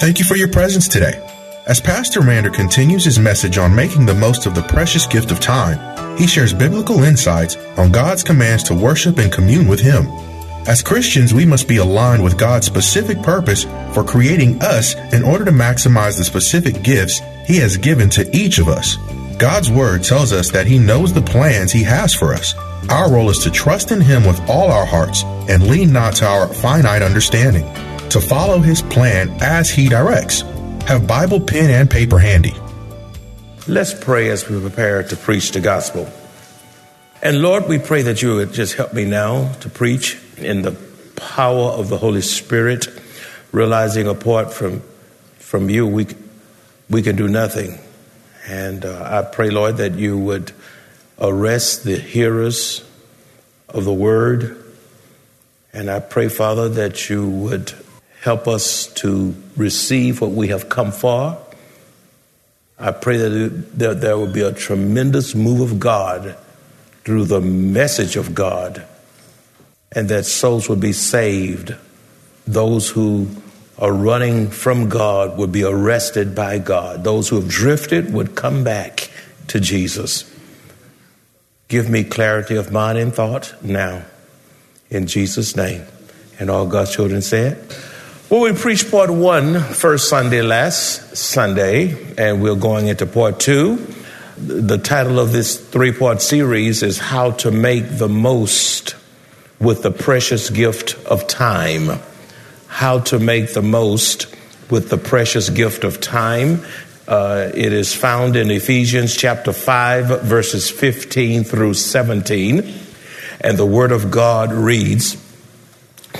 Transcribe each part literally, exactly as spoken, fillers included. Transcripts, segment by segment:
Thank you for your presence today. As Pastor Rander continues his message on making the most of the precious gift of time, he shares biblical insights on God's commands to worship and commune with Him. As Christians, we must be aligned with God's specific purpose for creating us in order to maximize the specific gifts He has given to each of us. God's Word tells us that He knows the plans He has for us. Our role is to trust in Him with all our hearts and lean not to our finite understanding, to follow His plan as He directs. Have Bible, pen, and paper handy. Let's pray as we prepare to preach the gospel. And Lord, we pray that you would just help me now to preach in the power of the Holy Spirit, realizing apart from from you, we, we can do nothing. And uh, I pray, Lord, that you would arrest the hearers of the word. And I pray, Father, that you would help us to receive what we have come for. I pray that there will be a tremendous move of God through the message of God, and that souls will be saved. Those who are running from God would be arrested by God. Those who have drifted would come back to Jesus. Give me clarity of mind and thought now, in Jesus' name. And all God's children said, well, we preached part one first Sunday last Sunday, and we're going into part two. The title of this three-part series is How to Make the Most with the Precious Gift of Time. How to Make the Most with the Precious Gift of Time. Uh, it is found in Ephesians chapter five, verses fifteen through seventeen. And the Word of God reads,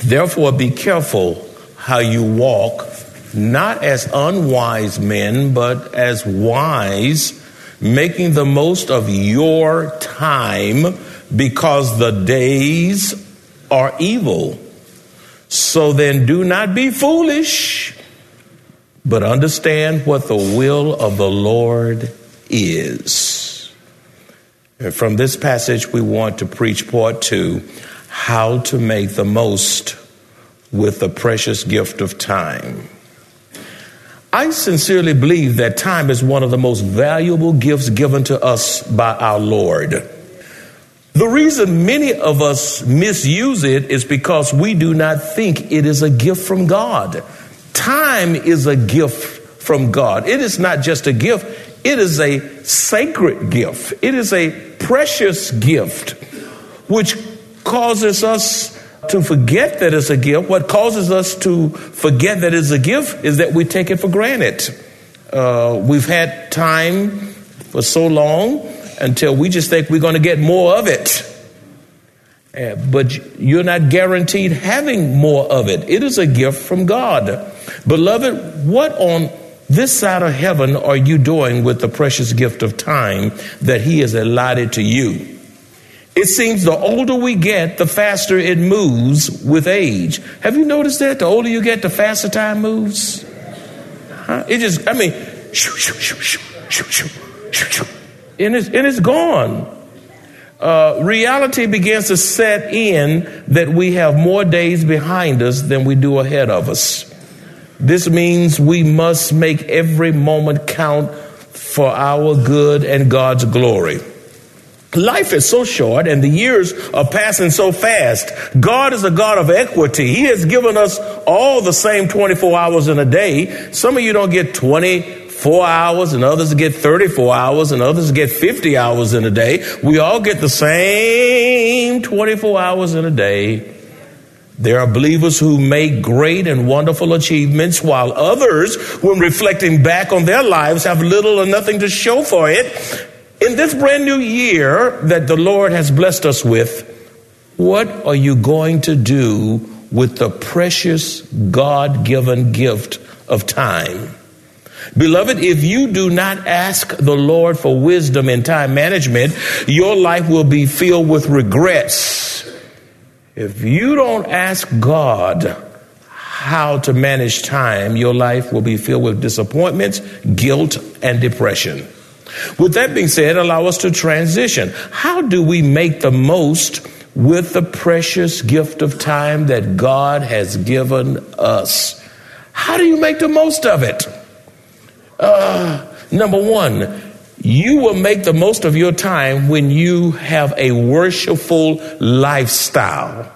"Therefore be careful how you walk, not as unwise men, but as wise, making the most of your time, because the days are evil. So then do not be foolish, but understand what the will of the Lord is." And from this passage, we want to preach part two, How to Make the Most with the Precious Gift of Time. I sincerely believe that time is one of the most valuable gifts given to us by our Lord. The reason many of us misuse it is because we do not think it is a gift from God. Time is a gift from God. It is not just a gift. It is a sacred gift. It is a precious gift, which causes us to forget that it's a gift. What causes us to forget that it's a gift is that we take it for granted. Uh, we've had time for so long until we just think we're going to get more of it. Uh, but you're not guaranteed having more of it. It is a gift from God. Beloved, what on this side of heaven are you doing with the precious gift of time that He has allotted to you? It seems the older we get, the faster it moves with age. Have you noticed that? The older you get, the faster time moves. Huh? It just, I mean, shoo, shoo, shoo, shoo, shoo, shoo, shoo, shoo. And, it's, and it's gone. Uh, reality begins to set in that we have more days behind us than we do ahead of us. This means we must make every moment count for our good and God's glory. Life is so short and the years are passing so fast. God is a God of equity. He has given us all the same twenty-four hours in a day. Some of you don't get twenty-four hours and others get thirty-four hours and others get fifty hours in a day. We all get the same twenty-four hours in a day. There are believers who make great and wonderful achievements, while others, when reflecting back on their lives, have little or nothing to show for it. In this brand new year that the Lord has blessed us with, what are you going to do with the precious God-given gift of time? Beloved, if you do not ask the Lord for wisdom in time management, your life will be filled with regrets. If you don't ask God how to manage time, your life will be filled with disappointments, guilt, and depression. With that being said, allow us to transition. How do we make the most with the precious gift of time that God has given us? How do you make the most of it? Uh, number one, you will make the most of your time when you have a worshipful lifestyle.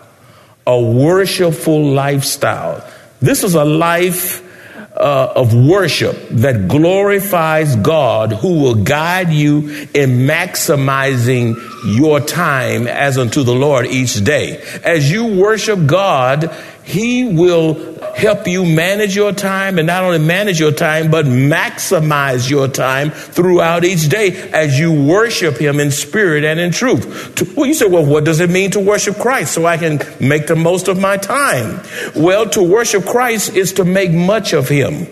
A worshipful lifestyle. This is a life uh, of worship that glorifies God, who will guide you in maximizing your time as unto the Lord each day. As you worship God, He will help you manage your time, and not only manage your time, but maximize your time throughout each day as you worship Him in spirit and in truth. Well, you say, well, what does it mean to worship Christ so I can make the most of my time? Well, to worship Christ is to make much of Him.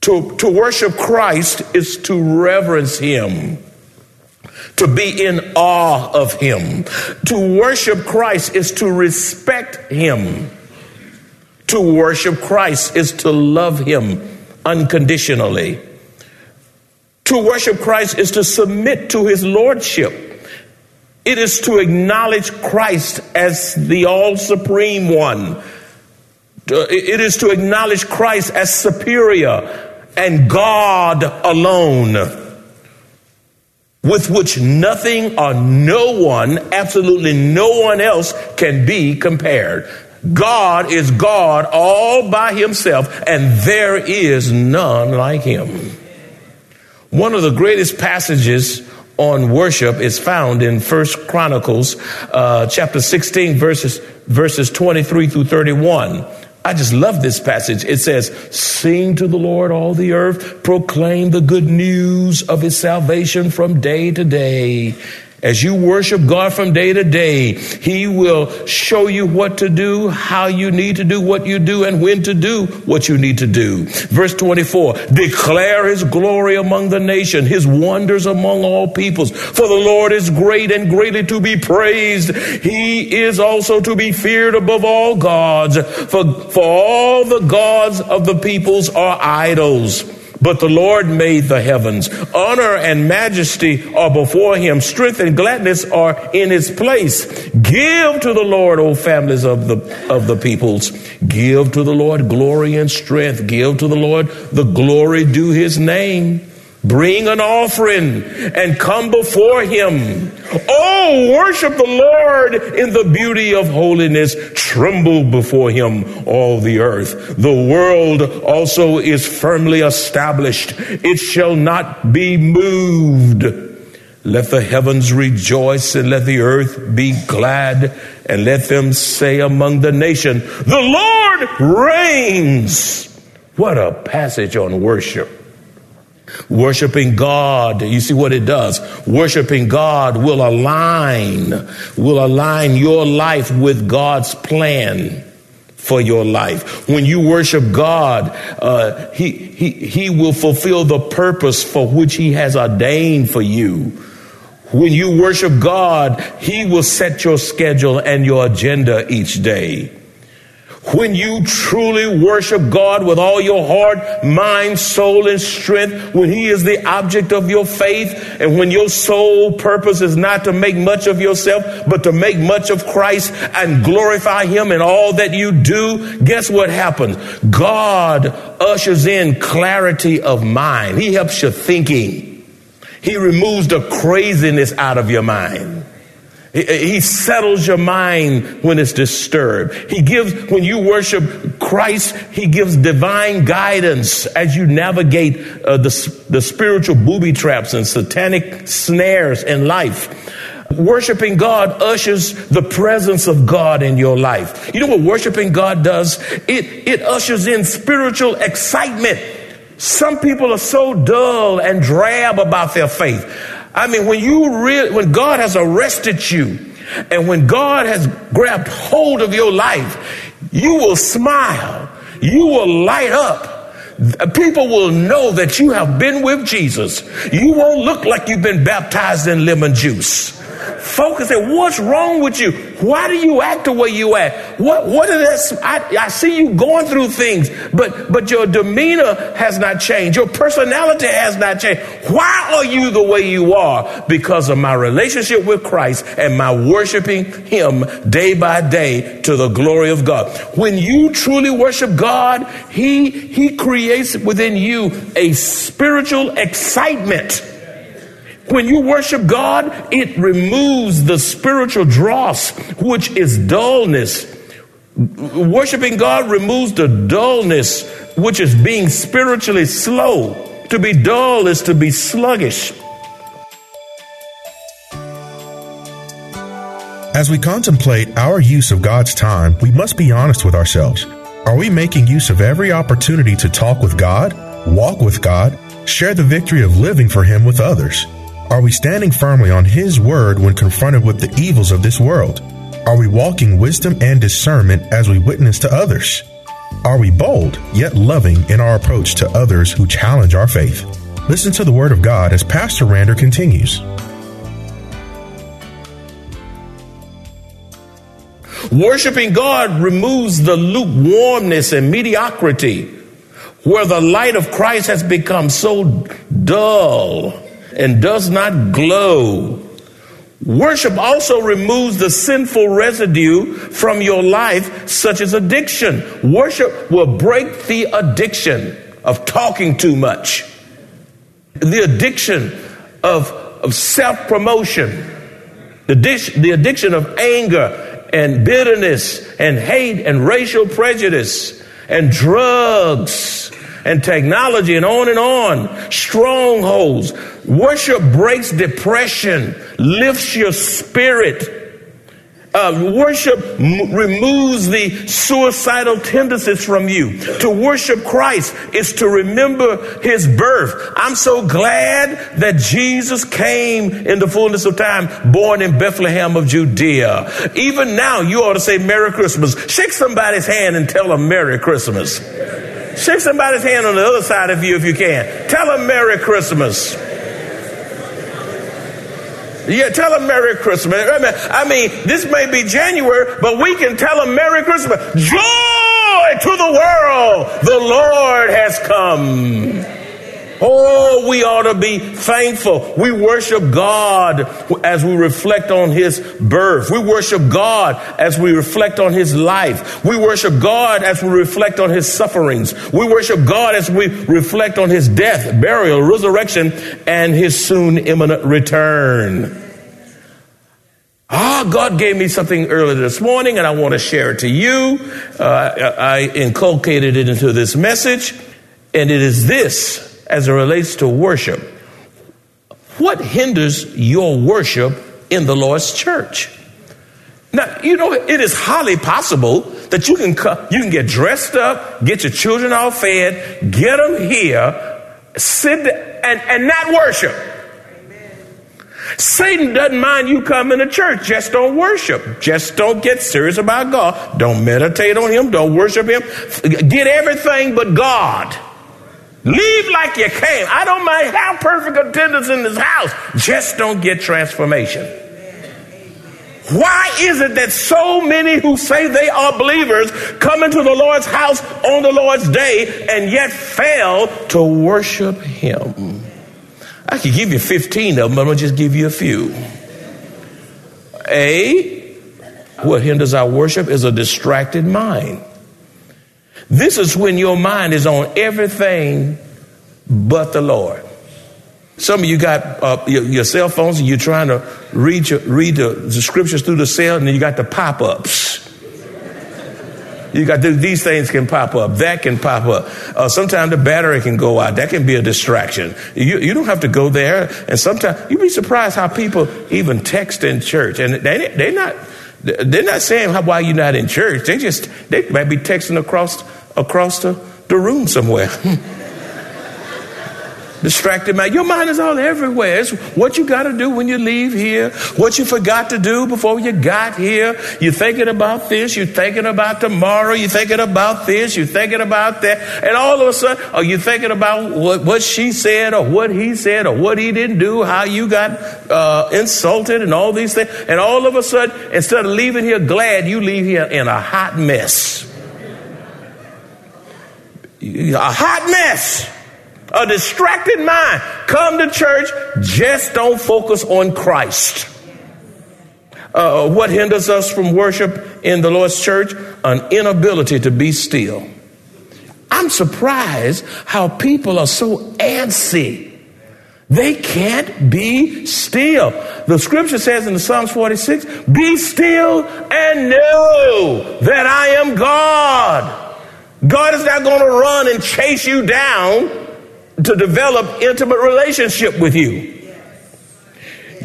To, to worship Christ is to reverence Him. To be in awe of Him. To worship Christ is to respect Him. To worship Christ is to love Him unconditionally. To worship Christ is to submit to His lordship. It is to acknowledge Christ as the all-supreme one. It is to acknowledge Christ as superior and God alone, with which nothing or no one, absolutely no one else, can be compared. God is God all by Himself, and there is none like Him. One of the greatest passages on worship is found in First Chronicles uh, chapter sixteen, verses, verses twenty-three through thirty-one. I just love this passage. It says, "Sing to the Lord, all the earth, proclaim the good news of His salvation from day to day." As you worship God from day to day, He will show you what to do, how you need to do what you do, and when to do what you need to do. Verse twenty-four, "Declare His glory among the nation, His wonders among all peoples. For the Lord is great and greatly to be praised. He is also to be feared above all gods. For, for all the gods of the peoples are idols. But the Lord made the heavens. Honor and majesty are before Him. Strength and gladness are in His place. Give to the Lord, O families of the of the peoples. Give to the Lord glory and strength. Give to the Lord the glory due His name. Bring an offering and come before Him. Oh, worship the Lord in the beauty of holiness. Tremble before Him, all the earth. The world also is firmly established. It shall not be moved. Let the heavens rejoice and let the earth be glad. And let them say among the nation, the Lord reigns." What a passage on worship. Worshiping God, you see what it does. Worshiping God will align, will align your life with God's plan for your life. When you worship God, uh, he, he, he will fulfill the purpose for which He has ordained for you. When you worship God, He will set your schedule and your agenda each day. When you truly worship God with all your heart, mind, soul, and strength, when He is the object of your faith, and when your sole purpose is not to make much of yourself, but to make much of Christ and glorify Him in all that you do, guess what happens? God ushers in clarity of mind. He helps your thinking. He removes the craziness out of your mind. He settles your mind when it's disturbed. He gives, when you worship Christ, He gives divine guidance as you navigate uh, the, the spiritual booby traps and satanic snares in life. Worshiping God ushers the presence of God in your life. You know what worshiping God does? It, it ushers in spiritual excitement. Some people are so dull and drab about their faith. I mean, when you really, when God has arrested you and when God has grabbed hold of your life, you will smile. You will light up. People will know that you have been with Jesus. You won't look like you've been baptized in lemon juice. Focus on what's wrong with you. Why do you act the way you act? What what is that? I, I see you going through things, but but your demeanor has not changed. Your personality has not changed. Why are you the way you are? Because of my relationship with Christ and my worshiping him day by day to the glory of God. When you truly worship God, he he creates within you a spiritual excitement. When you worship God, it removes the spiritual dross, which is dullness. Worshiping God removes the dullness, which is being spiritually slow. To be dull is to be sluggish. As we contemplate our use of God's time, we must be honest with ourselves. Are we making use of every opportunity to talk with God, walk with God, share the victory of living for Him with others? Are we standing firmly on His word when confronted with the evils of this world? Are we walking wisdom and discernment as we witness to others? Are we bold yet loving in our approach to others who challenge our faith? Listen to the word of God as Pastor Rander continues. Worshiping God removes the lukewarmness and mediocrity where the light of Christ has become so dull and does not glow. Worship also removes the sinful residue from your life, such as addiction. Worship will break the addiction of talking too much, the addiction of, of self-promotion, the, dish, the addiction of anger and bitterness and hate and racial prejudice and drugs and technology and on and on, strongholds. Worship breaks depression, lifts your spirit. Uh, worship m- removes the suicidal tendencies from you. To worship Christ is to remember his birth. I'm so glad that Jesus came in the fullness of time, born in Bethlehem of Judea. Even now, you ought to say Merry Christmas. Shake somebody's hand and tell them Merry Christmas. Shake somebody's hand on the other side of you if you can. Tell them Merry Christmas. Yeah, tell them Merry Christmas. I mean, this may be January, but we can tell them Merry Christmas. Joy to the world. The Lord has come. Oh, we ought to be thankful. We worship God as we reflect on his birth. We worship God as we reflect on his life. We worship God as we reflect on his sufferings. We worship God as we reflect on his death, burial, resurrection, and his soon imminent return. Ah, God gave me something earlier this morning, and I want to share it to you. Uh, I inculcated it into this message, and it is this. As it relates to worship, what hinders your worship in the Lord's church? Now, you know, it is highly possible that you can you can get dressed up, get your children all fed, get them here, sit and, and not worship. Amen. Satan doesn't mind you coming to church. Just don't worship. Just don't get serious about God. Don't meditate on him. Don't worship him. Get everything but God. Leave like you came. I don't mind how perfect attendance in this house. Just don't get transformation. Why is it that so many who say they are believers come into the Lord's house on the Lord's day and yet fail to worship him? I could give you fifteen of them, but I'm going to just give you a few. A, what hinders our worship is a distracted mind. This is when your mind is on everything but the Lord. Some of you got uh, your, your cell phones and you're trying to read, your, read the, the scriptures through the cell, and then you got the pop-ups. You got these things can pop up. That can pop up. Uh, sometimes the battery can go out. That can be a distraction. You, you don't have to go there. And sometimes you'd be surprised how people even text in church. And they, they're not they're not saying how, why you're not in church. They just they might be texting across across the, the room somewhere. Distracted mind. Your mind is all everywhere. It's what you got to do when you leave here, what you forgot to do before you got here. You're thinking about this. You're thinking about tomorrow. You're thinking about this. You're thinking about that. And all of a sudden, are you thinking about what, what she said or what he said or what he didn't do, how you got uh, insulted and all these things. And all of a sudden, instead of leaving here glad, you leave here in a hot mess. A hot mess. A distracted mind. Come to church, just don't focus on Christ. Uh, what hinders us from worship in the Lord's church? An inability to be still. I'm surprised how people are so antsy. They can't be still. The scripture says in the Psalms forty-six, be still and know that I am God. God is not going to run and chase you down to develop intimate relationship with you.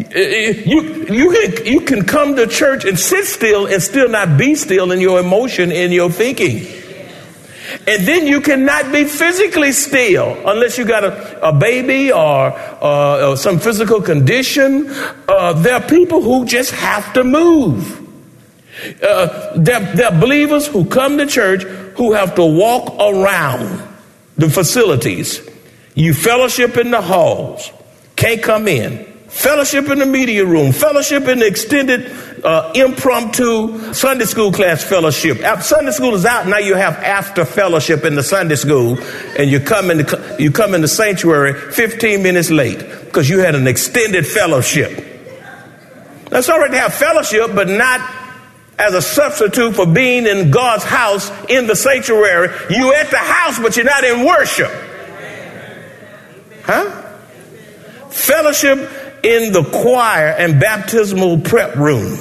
You, you, can, you can come to church and sit still and still not be still in your emotion, in your thinking. And then you cannot be physically still unless you got a, a baby or, uh, or some physical condition. Uh, there are people who just have to move. Uh, there, there are believers who come to church who have to walk around the facilities. You fellowship in the halls, can't come in. Fellowship in the media room, fellowship in the extended uh, impromptu Sunday school class fellowship. After Sunday school is out, now you have after fellowship in the Sunday school, and you come in the, you come in the sanctuary fifteen minutes late because you had an extended fellowship. That's all right to have fellowship, but not as a substitute for being in God's house in the sanctuary. You at the house, but you're not in worship. Huh? Fellowship in the choir and baptismal prep room.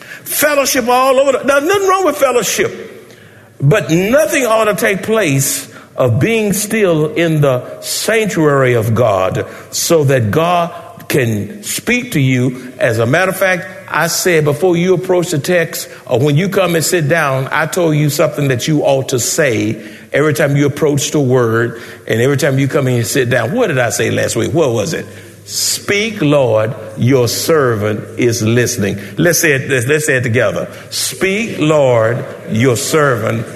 Fellowship all over. The, now, nothing wrong with fellowship, but nothing ought to take place of being still in the sanctuary of God so that God can speak to you. As a matter of fact, I said before you approach the text or when you come and sit down, I told you something that you ought to say every time you approach the word and every time you come in and sit down. What did I say last week? What was it? Speak, Lord, your servant is listening. Let's say it, let's, let's say it together. Speak, Lord, your servant.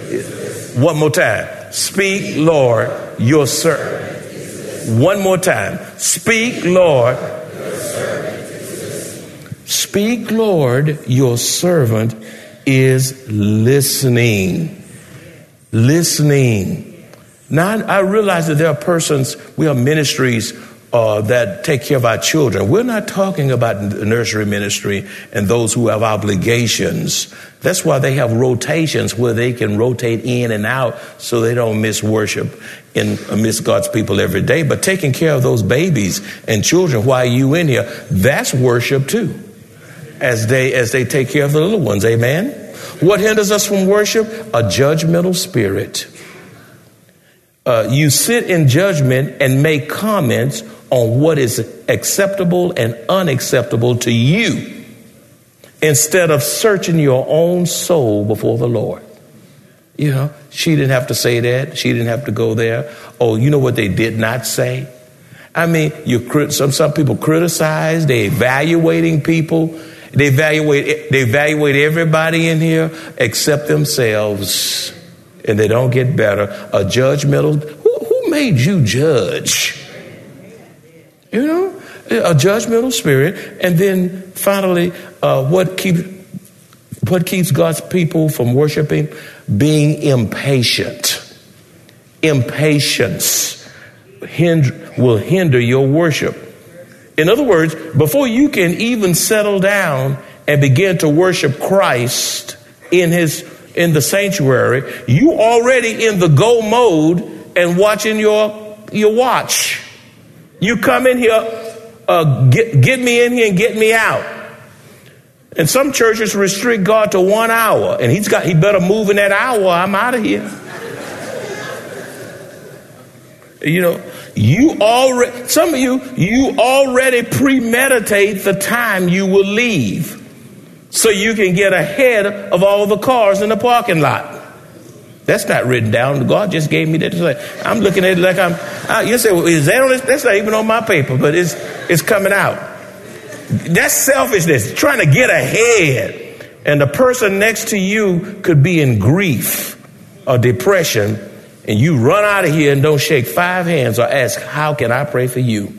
One more time. Speak, Lord, your servant. One more time. Speak, Lord. Speak, Lord, your servant is listening. Listening. Now, I realize that there are persons, we have ministries uh, that take care of our children. We're not talking about nursery ministry and those who have obligations. That's why they have rotations where they can rotate in and out so they don't miss worship and miss God's people every day. But taking care of those babies and children while you in here, that's worship too. As they as they take care of the little ones. Amen. What hinders us from worship? A judgmental spirit. Uh, you sit in judgment and make comments on what is acceptable and unacceptable to you instead of searching your own soul before the Lord. You know, she didn't have to say that. She didn't have to go there. Oh, you know what they did not say? I mean, you some some people criticize. They're evaluating people. They evaluate, they evaluate everybody in here except themselves, and they don't get better. A judgmental, who, who made you judge? You know, a judgmental spirit. And then finally, uh, what keeps what keeps God's people from worshiping? Being impatient. Impatience hind, will hinder your worship. In other words, before you can even settle down and begin to worship Christ in his in the sanctuary, you already in the go mode and watching your your watch. You come in here, uh, get, get me in here and get me out. And some churches restrict God to one hour, and he's got he better move in that hour. I'm out of here. You know, you already some of you you already premeditate the time you will leave, so you can get ahead of all the cars in the parking lot. That's not written down. God just gave me that. I'm looking at it like I'm. I, you say, well, is that on this? That's not even on my paper, but it's it's coming out. That's selfishness, trying to get ahead. And the person next to you could be in grief or depression, and you run out of here and don't shake five hands or ask, how can I pray for you?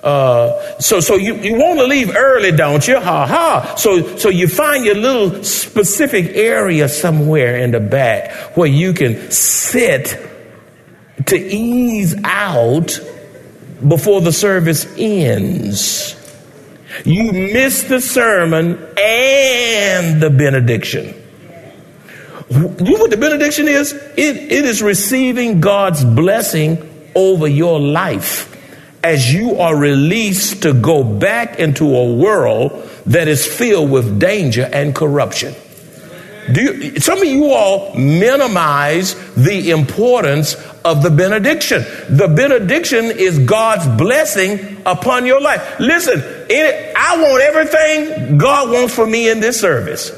Uh, so so you, you want to leave early, don't you? Ha ha. So, so you find your little specific area somewhere in the back where you can sit to ease out before the service ends. You miss the sermon and the benediction. You know what the benediction is? It, it is receiving God's blessing over your life as you are released to go back into a world that is filled with danger and corruption. Do you, some of you all minimize the importance of the benediction. The benediction is God's blessing upon your life. Listen, it, I want everything God wants for me in this service.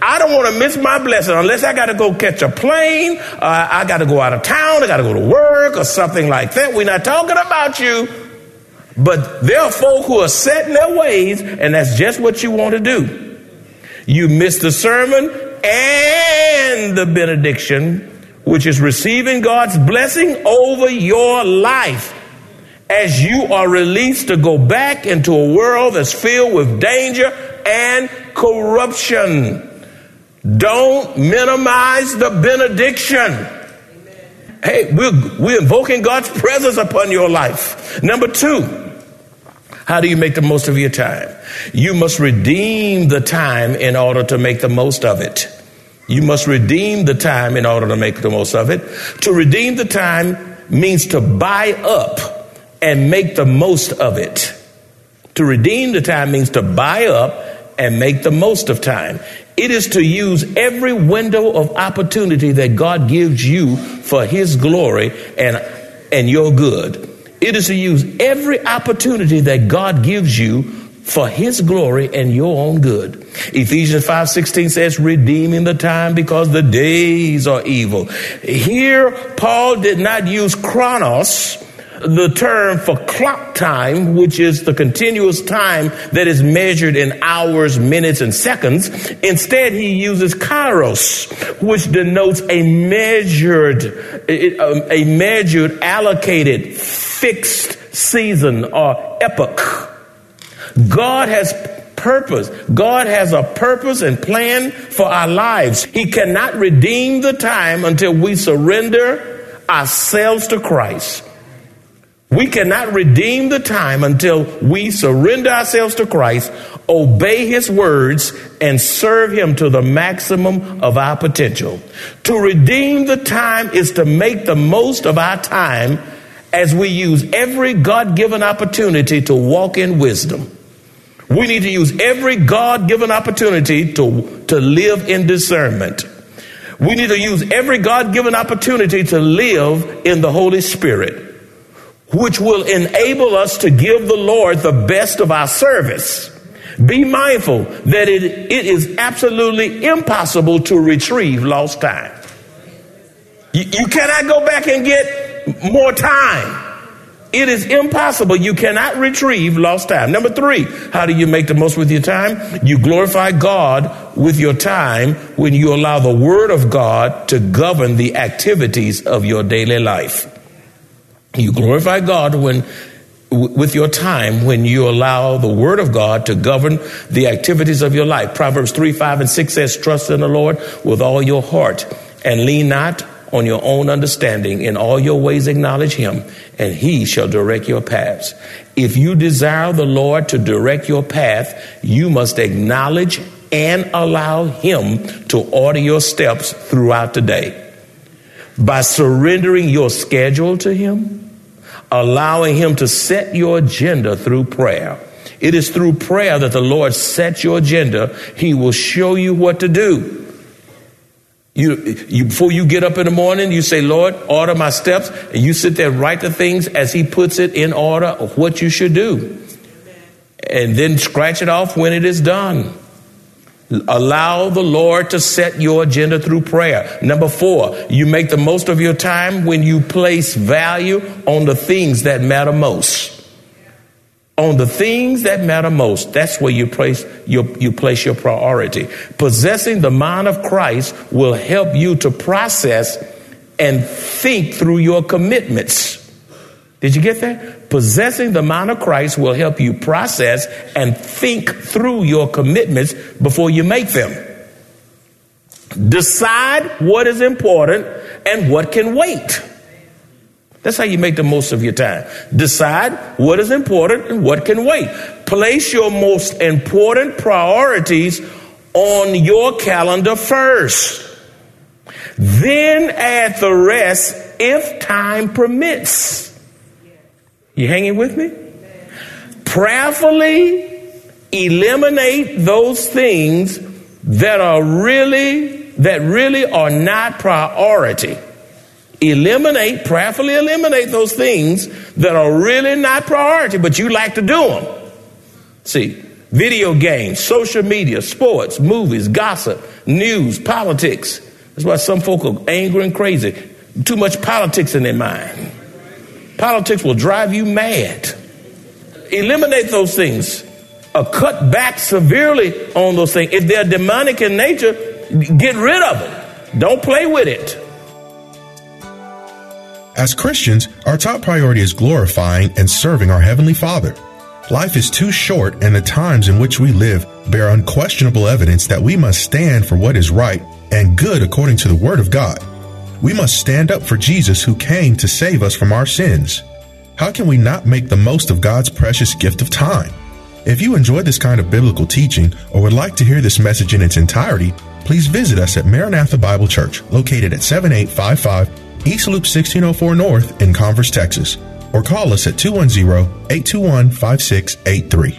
I don't want to miss my blessing unless I got to go catch a plane. Uh, I got to go out of town. I got to go to work or something like that. We're not talking about you. But there are folk who are set in their ways, and that's just what you want to do. You miss the sermon and the benediction, which is receiving God's blessing over your life as you are released to go back into a world that's filled with danger and corruption. Don't minimize the benediction. Amen. Hey, we're, we're invoking God's presence upon your life. Number two. How do you make the most of your time? You must redeem the time in order to make the most of it. You must redeem the time in order to make the most of it. To redeem the time means to buy up and make the most of it. To redeem the time means to buy up and make the most of time. It is to use every window of opportunity that God gives you for his glory and, and your good. It is to use every opportunity that God gives you for his glory and your own good. Ephesians five sixteen says, redeeming the time because the days are evil. Here, Paul did not use chronos, the term for clock time, which is the continuous time that is measured in hours, minutes, and seconds. Instead, he uses kairos, which denotes a measured, a measured, allocated, fixed season or epoch. God has purpose. God has a purpose and plan for our lives. He cannot redeem the time until we surrender ourselves to Christ. We cannot redeem the time until we surrender ourselves to Christ, obey his words, and serve him to the maximum of our potential. To redeem the time is to make the most of our time as we use every God-given opportunity to walk in wisdom. We need to use every God-given opportunity to, to live in discernment. We need to use every God-given opportunity to live in the Holy Spirit, which will enable us to give the Lord the best of our service. Be mindful that it, it is absolutely impossible to retrieve lost time. You, you cannot go back and get more time. It is impossible. You cannot retrieve lost time. Number three, how do you make the most with your time? You glorify God with your time when you allow the Word of God to govern the activities of your daily life. You glorify God when, with your time when you allow the Word of God to govern the activities of your life. Proverbs three, five, and six says, trust in the Lord with all your heart and lean not on your own understanding. In all your ways acknowledge him, and he shall direct your paths. If you desire the Lord to direct your path, you must acknowledge and allow him to order your steps throughout the day. By surrendering your schedule to him, allowing him to set your agenda through prayer, It is through prayer that the Lord sets your agenda. He will show you what to do. You, you, before you get up in the morning, you say, Lord, order my steps. And you sit there and write the things as he puts it in order of what you should do. And then scratch it off when it is done. Allow the Lord to set your agenda through prayer. Number four, you make the most of your time when you place value on the things that matter most. On the things that matter most. That's where you place your, you place your priority. Possessing the mind of Christ will help you to process and think through your commitments. Did you get that? Possessing the mind of Christ will help you process and think through your commitments before you make them. Decide what is important and what can wait. That's how you make the most of your time. Decide what is important and what can wait. Place your most important priorities on your calendar first. Then add the rest if time permits. You hanging with me? Prayerfully eliminate those things that are really, that really are not priority. Eliminate, prayerfully eliminate those things that are really not priority, but you like to do them. See, video games, social media, sports, movies, gossip, news, politics. That's why some folk are angry and crazy. Too much politics in their mind. Politics will drive you mad. Eliminate those things. Or cut back severely on those things. If they're demonic in nature, get rid of them. Don't play with it. As Christians, our top priority is glorifying and serving our Heavenly Father. Life is too short, and the times in which we live bear unquestionable evidence that we must stand for what is right and good according to the Word of God. We must stand up for Jesus, who came to save us from our sins. How can we not make the most of God's precious gift of time? If you enjoyed this kind of biblical teaching or would like to hear this message in its entirety, please visit us at Maranatha Bible Church, located at seventy-eight fifty-five East Loop sixteen oh four North in Converse, Texas, or call us at two one zero, eight two one, five six eight three.